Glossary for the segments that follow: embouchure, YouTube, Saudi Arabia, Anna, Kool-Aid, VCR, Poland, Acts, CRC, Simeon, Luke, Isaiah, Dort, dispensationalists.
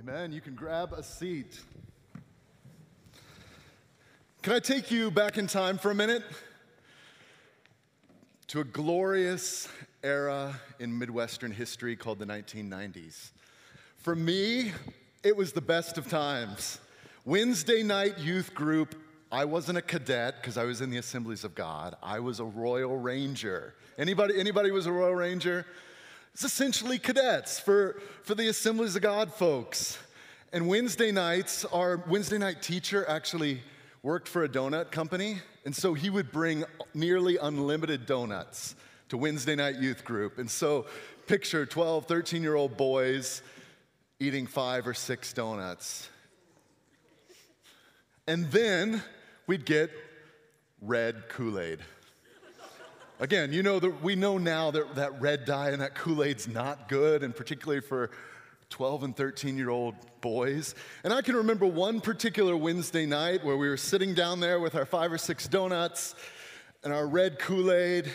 Amen. You can grab a seat. Can I take you back in time for a minute to a glorious era in Midwestern history called the 1990s? For me, it was the best of times. Wednesday night youth group. I wasn't a cadet because I was in the Assemblies of God. I was a Royal Ranger. Anybody was a Royal Ranger? It's essentially cadets for the Assemblies of God folks. And Wednesday nights, our Wednesday night teacher actually worked for a donut company, and so he would bring nearly unlimited donuts to Wednesday night youth group. And so picture 12, 13-year-old boys eating 5 or 6 donuts. And then we'd get red Kool-Aid. Again, you know, we know now that red dye and that Kool-Aid's not good, and particularly for 12 and 13-year-old boys. And I can remember one particular Wednesday night where we were sitting down there with our 5 or 6 donuts and our red Kool-Aid,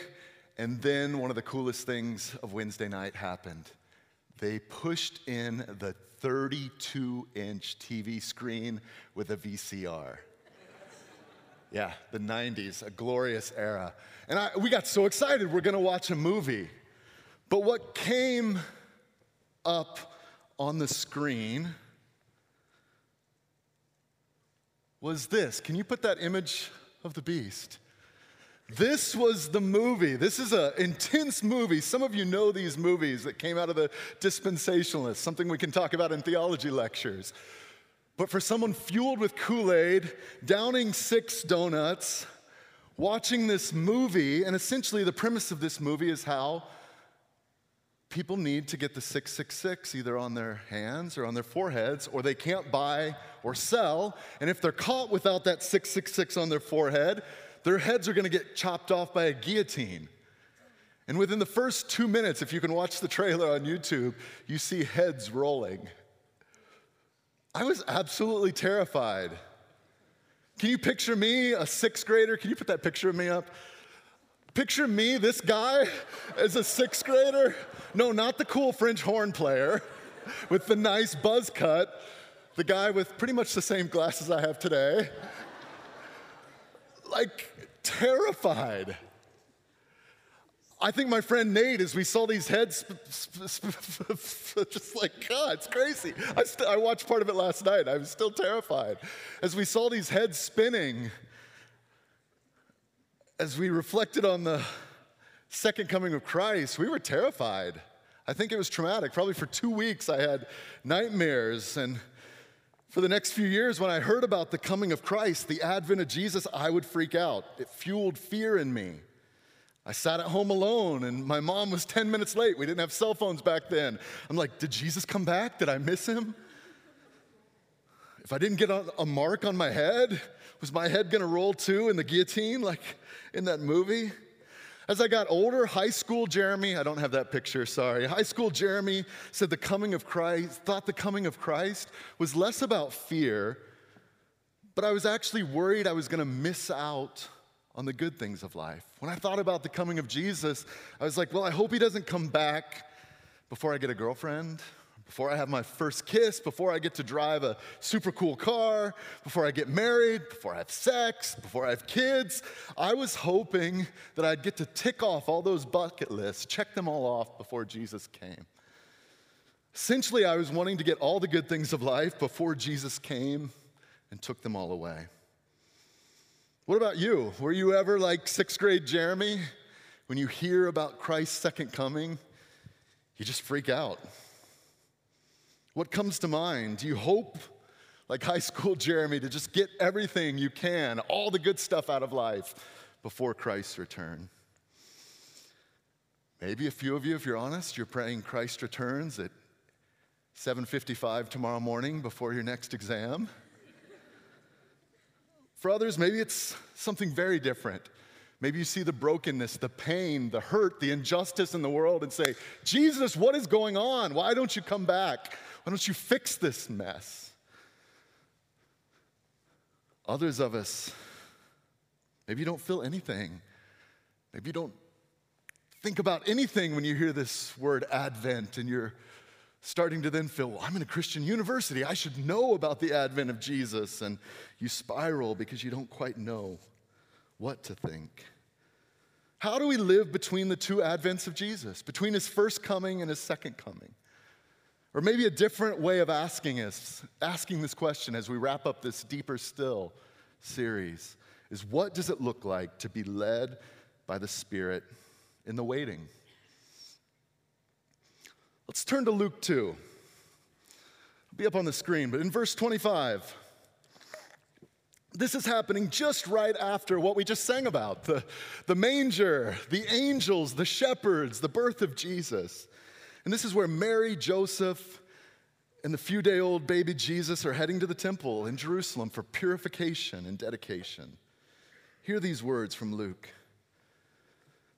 and then one of the coolest things of Wednesday night happened. They pushed in the 32-inch TV screen with a VCR. Yeah, the 90s, a glorious era. And we got so excited, we're gonna watch a movie. But what came up on the screen was this. Can you put that image of the beast? This was the movie. This is an intense movie. Some of you know these movies that came out of the dispensationalists, something we can talk about in theology lectures. But for someone fueled with Kool-Aid, downing 6 donuts, watching this movie, and essentially the premise of this movie is how people need to get the 666 either on their hands or on their foreheads, or they can't buy or sell. And if they're caught without that 666 on their forehead, their heads are going to get chopped off by a guillotine. And within the first 2 minutes, if you can watch the trailer on YouTube, you see heads rolling. I was absolutely terrified. Can you picture me, a 6th grader? Can you put that picture of me up? Picture me, this guy, as a 6th grader. No, not the cool French horn player with the nice buzz cut. The guy with pretty much the same glasses I have today. Like, terrified. I think my friend Nate, as we saw these heads, just like, God, it's crazy. I watched part of it last night. I was still terrified. As we saw these heads spinning, as we reflected on the second coming of Christ, we were terrified. I think it was traumatic. Probably for 2 weeks I had nightmares. And for the next few years, when I heard about the coming of Christ, the advent of Jesus, I would freak out. It fueled fear in me. I sat at home alone, and my mom was 10 minutes late. We didn't have cell phones back then. I'm like, did Jesus come back? Did I miss him? If I didn't get a mark on my head, was my head going to roll too in the guillotine like in that movie? As I got older, high school Jeremy, I don't have that picture, sorry. High school Jeremy said the coming of Christ, thought the coming of Christ was less about fear, but I was actually worried I was going to miss out on the good things of life. When I thought about the coming of Jesus, I was like, well, I hope he doesn't come back before I get a girlfriend, before I have my first kiss, before I get to drive a super cool car, before I get married, before I have sex, before I have kids. I was hoping that I'd get to tick off all those bucket lists, check them all off before Jesus came. Essentially, I was wanting to get all the good things of life before Jesus came and took them all away. What about you? Were you ever like 6th grade Jeremy? When you hear about Christ's second coming, you just freak out. What comes to mind? Do you hope, like high school Jeremy, to just get everything you can, all the good stuff out of life before Christ's return? Maybe a few of you, if you're honest, you're praying Christ returns at 7:55 tomorrow morning before your next exam. For others, maybe it's something very different. Maybe you see the brokenness, the pain, the hurt, the injustice in the world and say, Jesus, what is going on? Why don't you come back? Why don't you fix this mess? Others of us, maybe you don't feel anything. Maybe you don't think about anything when you hear this word Advent and you're starting to then feel, well, I'm in a Christian university. I should know about the advent of Jesus. And you spiral because you don't quite know what to think. How do we live between the two advents of Jesus, between his first coming and his second coming? Or maybe a different way of asking this question as we wrap up this Deeper Still series is, what does it look like to be led by the Spirit in the waiting? Let's turn to Luke 2. It'll be up on the screen, but in verse 25, this is happening just right after what we just sang about, the manger, the angels, the shepherds, the birth of Jesus. And this is where Mary, Joseph, and the few-day-old baby Jesus are heading to the temple in Jerusalem for purification and dedication. Hear these words from Luke.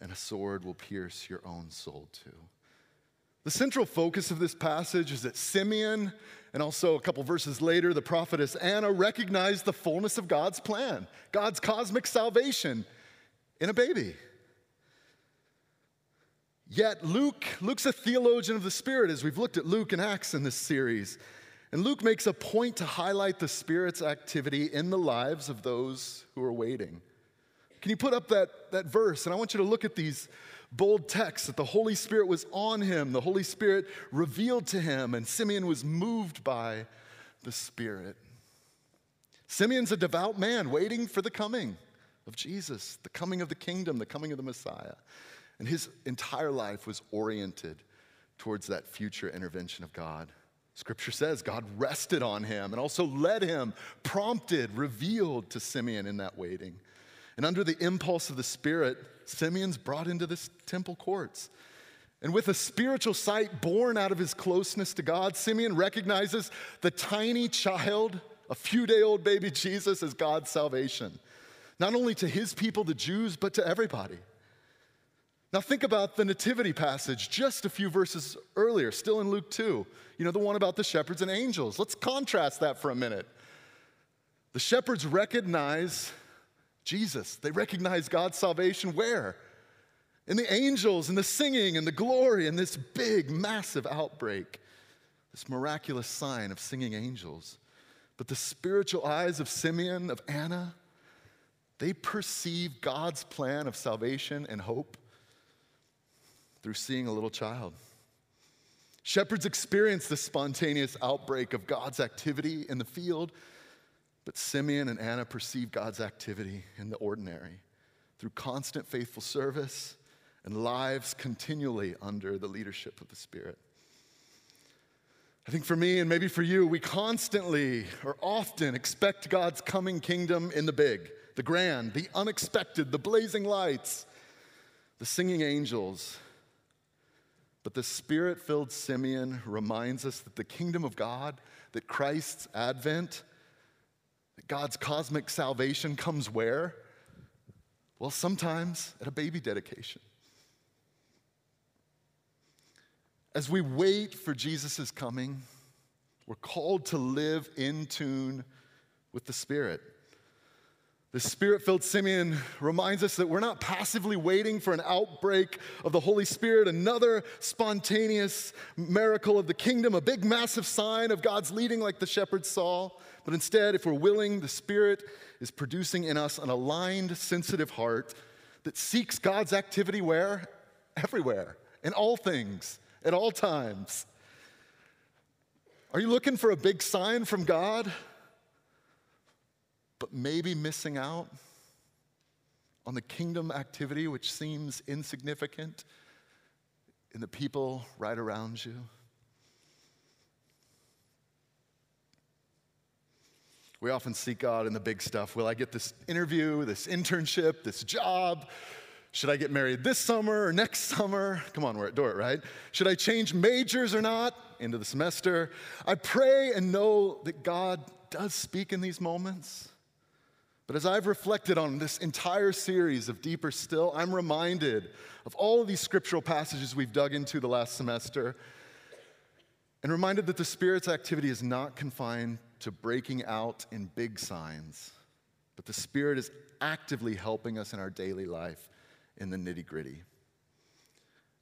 and a sword will pierce your own soul too." The central focus of this passage is that Simeon, and also a couple verses later, the prophetess Anna, recognized the fullness of God's plan, God's cosmic salvation in a baby. Yet Luke's a theologian of the Spirit, as we've looked at Luke and Acts in this series. And Luke makes a point to highlight the Spirit's activity in the lives of those who are waiting. Can you put up that verse? And I want you to look at these bold texts, that the Holy Spirit was on him, the Holy Spirit revealed to him, and Simeon was moved by the Spirit. Simeon's a devout man waiting for the coming of Jesus, the coming of the kingdom, the coming of the Messiah. And his entire life was oriented towards that future intervention of God. Scripture says God rested on him and also led him, prompted, revealed to Simeon in that waiting. And under the impulse of the Spirit, Simeon's brought into this temple courts. And with a spiritual sight born out of his closeness to God, Simeon recognizes the tiny child, a few-day-old baby Jesus, as God's salvation. Not only to his people, the Jews, but to everybody. Now think about the nativity passage just a few verses earlier, still in Luke 2. You know, the one about the shepherds and angels. Let's contrast that for a minute. The shepherds recognize Jesus. They recognize God's salvation where? In the angels and the singing and the glory and this big, massive outbreak, this miraculous sign of singing angels. But the spiritual eyes of Simeon, of Anna, they perceive God's plan of salvation and hope through seeing a little child. Shepherds experience the spontaneous outbreak of God's activity in the field. But Simeon and Anna perceive God's activity in the ordinary through constant faithful service and lives continually under the leadership of the Spirit. I think for me and maybe for you, we constantly or often expect God's coming kingdom in the big, the grand, the unexpected, the blazing lights, the singing angels. But the Spirit-filled Simeon reminds us that the kingdom of God, that Christ's advent, God's cosmic salvation comes where? Well, sometimes at a baby dedication. As we wait for Jesus' coming, we're called to live in tune with the Spirit. The Spirit-filled Simeon reminds us that we're not passively waiting for an outbreak of the Holy Spirit, another spontaneous miracle of the kingdom, a big, massive sign of God's leading like the shepherds saw. But instead, if we're willing, the Spirit is producing in us an aligned, sensitive heart that seeks God's activity where? Everywhere, in all things, at all times. Are you looking for a big sign from God, but maybe missing out on the kingdom activity which seems insignificant in the people right around you? We often seek God in the big stuff. Will I get this interview, this internship, this job? Should I get married this summer or next summer? Come on, we're at Dort, right? Should I change majors or not? End of the semester. I pray and know that God does speak in these moments. But as I've reflected on this entire series of Deeper Still, I'm reminded of all of these scriptural passages we've dug into the last semester and reminded that the Spirit's activity is not confined to breaking out in big signs, but the Spirit is actively helping us in our daily life, in the nitty-gritty.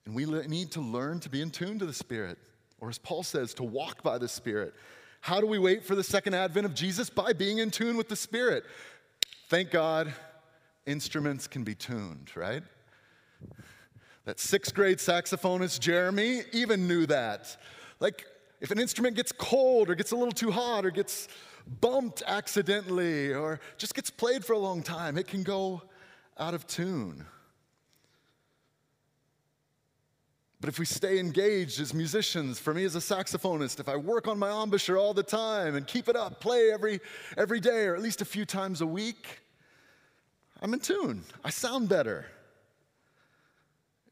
And we need to learn to be in tune to the Spirit, or as Paul says, to walk by the Spirit. How do we wait for the second advent of Jesus? By being in tune with the Spirit. Thank God, instruments can be tuned, right? That sixth grade saxophonist Jeremy even knew that. Like, if an instrument gets cold or gets a little too hot or gets bumped accidentally or just gets played for a long time, it can go out of tune. But if we stay engaged as musicians, for me as a saxophonist, if I work on my embouchure all the time and keep it up, play every day or at least a few times a week, I'm in tune. I sound better.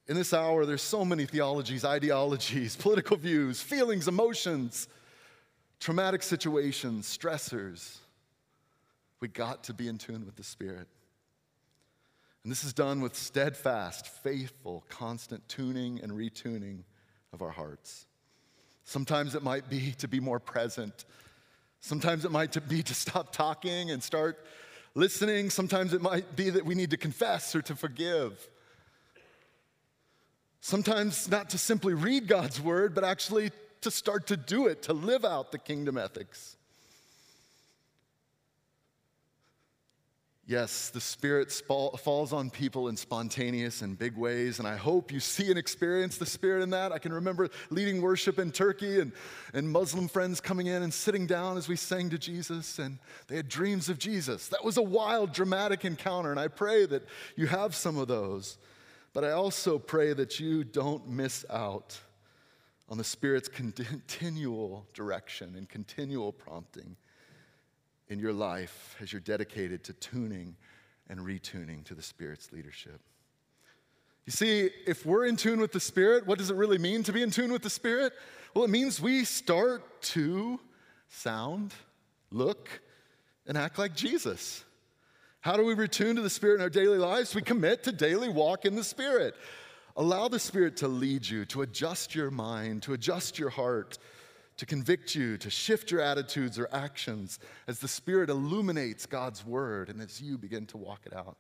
In this hour, there's so many theologies, ideologies, political views, feelings, emotions, traumatic situations, stressors. We got to be in tune with the Spirit. And this is done with steadfast, faithful, constant tuning and retuning of our hearts. Sometimes it might be to be more present. Sometimes it might be to stop talking and start listening. Sometimes it might be that we need to confess or to forgive. Sometimes not to simply read God's word, but actually to start to do it, to live out the kingdom ethics. Yes, the Spirit falls on people in spontaneous and big ways, and I hope you see and experience the Spirit in that. I can remember leading worship in Turkey and Muslim friends coming in and sitting down as we sang to Jesus, and they had dreams of Jesus. That was a wild, dramatic encounter, and I pray that you have some of those. But I also pray that you don't miss out on the Spirit's continual direction and continual prompting in your life as you're dedicated to tuning and retuning to the Spirit's leadership. You see, if we're in tune with the Spirit, what does it really mean to be in tune with the Spirit? Well, it means we start to sound, look, and act like Jesus. How do we retune to the Spirit in our daily lives? We commit to daily walk in the Spirit. Allow the Spirit to lead you, to adjust your mind, to adjust your heart, to convict you, to shift your attitudes or actions as the Spirit illuminates God's word and as you begin to walk it out.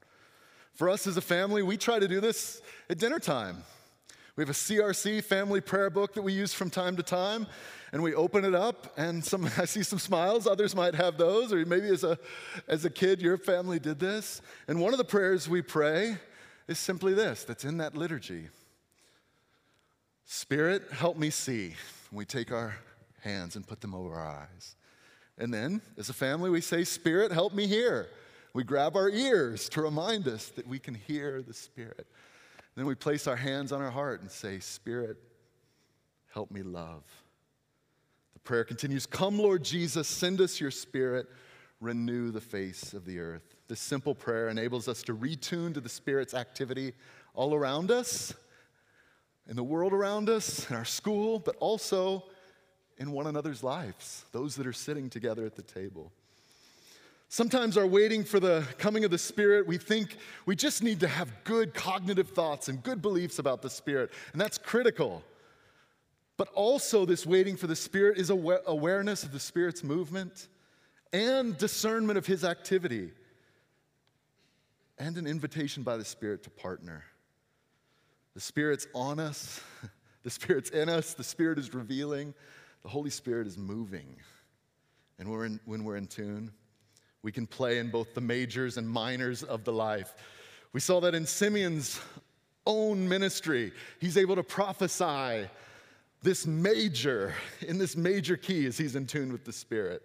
For us as a family, we try to do this at dinner time. We have a CRC family prayer book that we use from time to time, and we open it up, and I see some smiles. Others might have those, or maybe as a kid, your family did this. And one of the prayers we pray is simply this, that's in that liturgy. Spirit, help me see. And we take our hands and put them over our eyes. And then, as a family, we say, Spirit, help me hear. We grab our ears to remind us that we can hear the Spirit. Then we place our hands on our heart and say, Spirit, help me love. The prayer continues, come, Lord Jesus, send us your Spirit, renew the face of the earth. This simple prayer enables us to retune to the Spirit's activity all around us, in the world around us, in our school, but also in one another's lives, those that are sitting together at the table. Sometimes our waiting for the coming of the Spirit, we think we just need to have good cognitive thoughts and good beliefs about the Spirit, and that's critical. But also this waiting for the Spirit is awareness of the Spirit's movement and discernment of his activity and an invitation by the Spirit to partner. The Spirit's on us, the Spirit's in us, the Spirit is revealing, the Holy Spirit is moving. And when we're in tune, we can play in both the majors and minors of the life. We saw that in Simeon's own ministry. He's able to prophesy in this major key is he's in tune with the Spirit.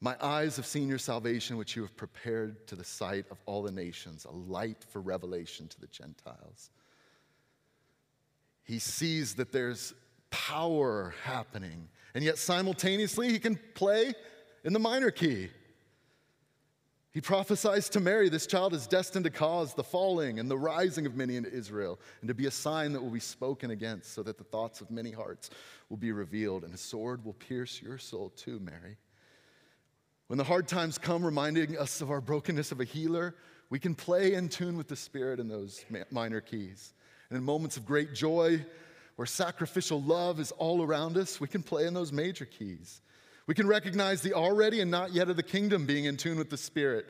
My eyes have seen your salvation, which you have prepared to the sight of all the nations, a light for revelation to the Gentiles. He sees that there's power happening, and yet simultaneously he can play in the minor key. He prophesies to Mary, this child is destined to cause the falling and the rising of many in Israel, and to be a sign that will be spoken against, so that the thoughts of many hearts will be revealed, and a sword will pierce your soul too, Mary. When the hard times come, reminding us of our brokenness of a healer, we can play in tune with the Spirit in those minor keys. And in moments of great joy, where sacrificial love is all around us, we can play in those major keys. We can recognize the already and not yet of the kingdom, being in tune with the Spirit.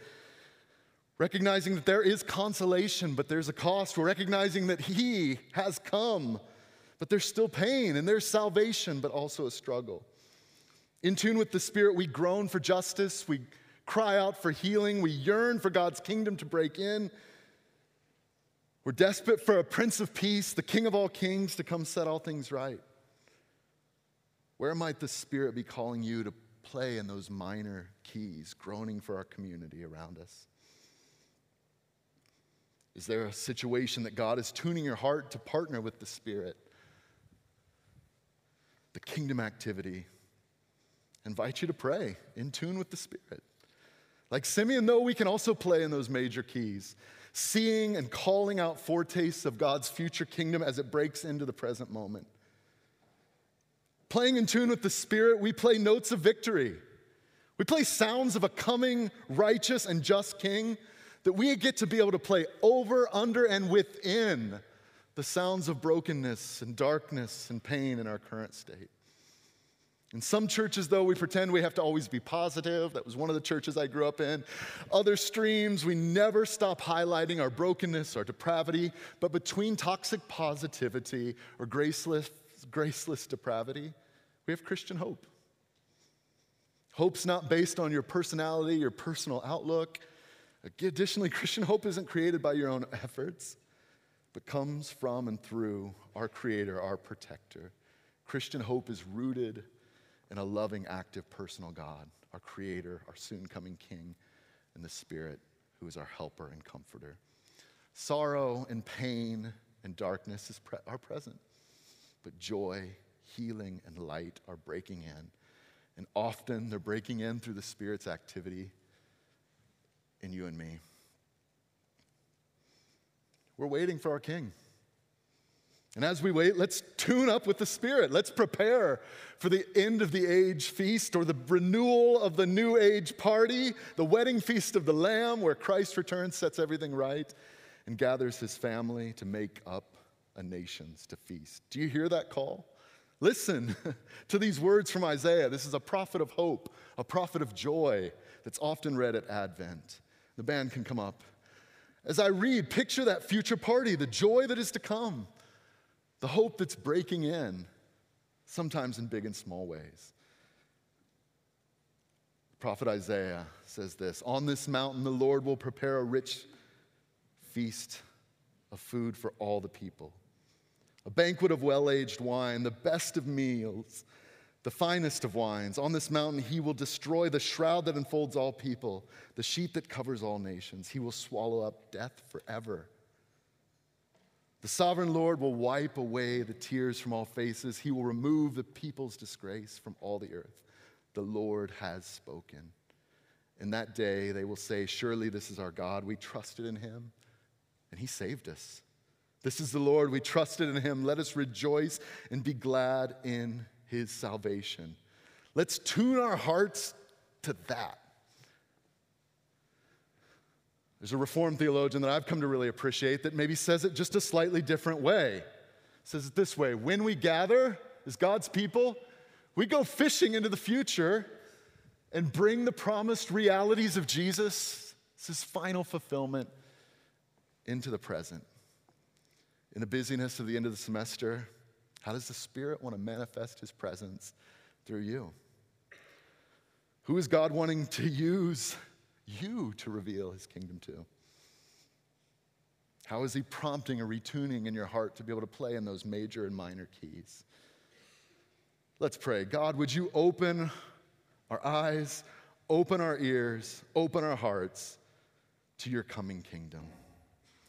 Recognizing that there is consolation, but there's a cost. We're recognizing that He has come, but there's still pain, and there's salvation, but also a struggle. In tune with the Spirit, we groan for justice, we cry out for healing, we yearn for God's kingdom to break in. We're desperate for a Prince of Peace, the King of all kings, to come set all things right. Where might the Spirit be calling you to play in those minor keys, groaning for our community around us? Is there a situation that God is tuning your heart to partner with the Spirit? The kingdom activity. I invite you to pray in tune with the Spirit. Like Simeon, though, we can also play in those major keys, seeing and calling out foretastes of God's future kingdom as it breaks into the present moment. Playing in tune with the Spirit, we play notes of victory. We play sounds of a coming, righteous, and just King that we get to be able to play over, under, and within the sounds of brokenness and darkness and pain in our current state. In some churches, though, we pretend we have to always be positive. That was one of the churches I grew up in. Other streams, we never stop highlighting our brokenness, our depravity. But between toxic positivity or graceless depravity, we have Christian hope. Hope's not based on your personality, your personal outlook. Additionally, Christian hope isn't created by your own efforts, but comes from and through our Creator, our Protector. Christian hope is rooted and a loving, active, personal God, our Creator, our soon-coming King, and the Spirit, who is our helper and comforter. Sorrow and pain and darkness are present, but joy, healing, and light are breaking in, and often they're breaking in through the Spirit's activity in you and me. We're waiting for our King. And as we wait, let's tune up with the Spirit. Let's prepare for the end of the age feast, or the renewal of the new age party, the wedding feast of the Lamb, where Christ returns, sets everything right, and gathers His family to make up a nations to feast. Do you hear that call? Listen to these words from Isaiah. This is a prophet of hope, a prophet of joy that's often read at Advent. The band can come up. As I read, picture that future party, the joy that is to come. The hope that's breaking in, sometimes in big and small ways. The prophet Isaiah says this: on this mountain the Lord will prepare a rich feast of food for all the people, a banquet of well-aged wine, the best of meals, the finest of wines. On this mountain He will destroy the shroud that enfolds all people, the sheet that covers all nations. He will swallow up death forever. The sovereign Lord will wipe away the tears from all faces. He will remove the people's disgrace from all the earth. The Lord has spoken. In that day, they will say, surely this is our God. We trusted in Him, and He saved us. This is the Lord. We trusted in Him. Let us rejoice and be glad in His salvation. Let's tune our hearts to that. There's a Reformed theologian that I've come to really appreciate that maybe says it just a slightly different way. Says it this way: when we gather as God's people, we go fishing into the future and bring the promised realities of Jesus, His final fulfillment, into the present. In the busyness of the end of the semester, how does the Spirit want to manifest His presence through you? Who is God wanting to use you to reveal His kingdom to? How is He prompting a retuning in your heart to be able to play in those major and minor keys? Let's pray. God, would you open our eyes, open our ears, open our hearts to your coming kingdom.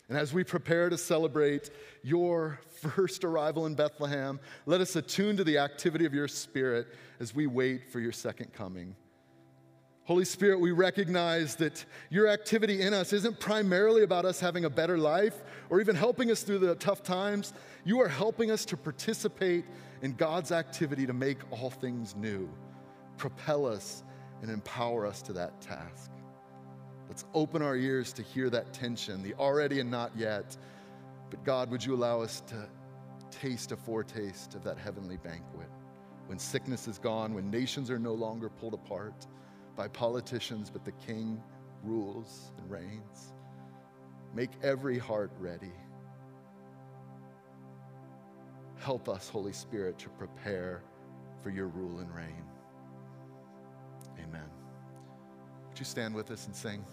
And as we prepare to celebrate your first arrival in Bethlehem, let us attune to the activity of your Spirit as we wait for your second coming. Holy Spirit, we recognize that your activity in us isn't primarily about us having a better life or even helping us through the tough times. You are helping us to participate in God's activity to make all things new, propel us and empower us to that task. Let's open our ears to hear that tension, the already and not yet. But God, would you allow us to taste a foretaste of that heavenly banquet when sickness is gone, when nations are no longer pulled apart by politicians, but the King rules and reigns. Make every heart ready. Help us, Holy Spirit, to prepare for your rule and reign. Amen. Would you stand with us and sing?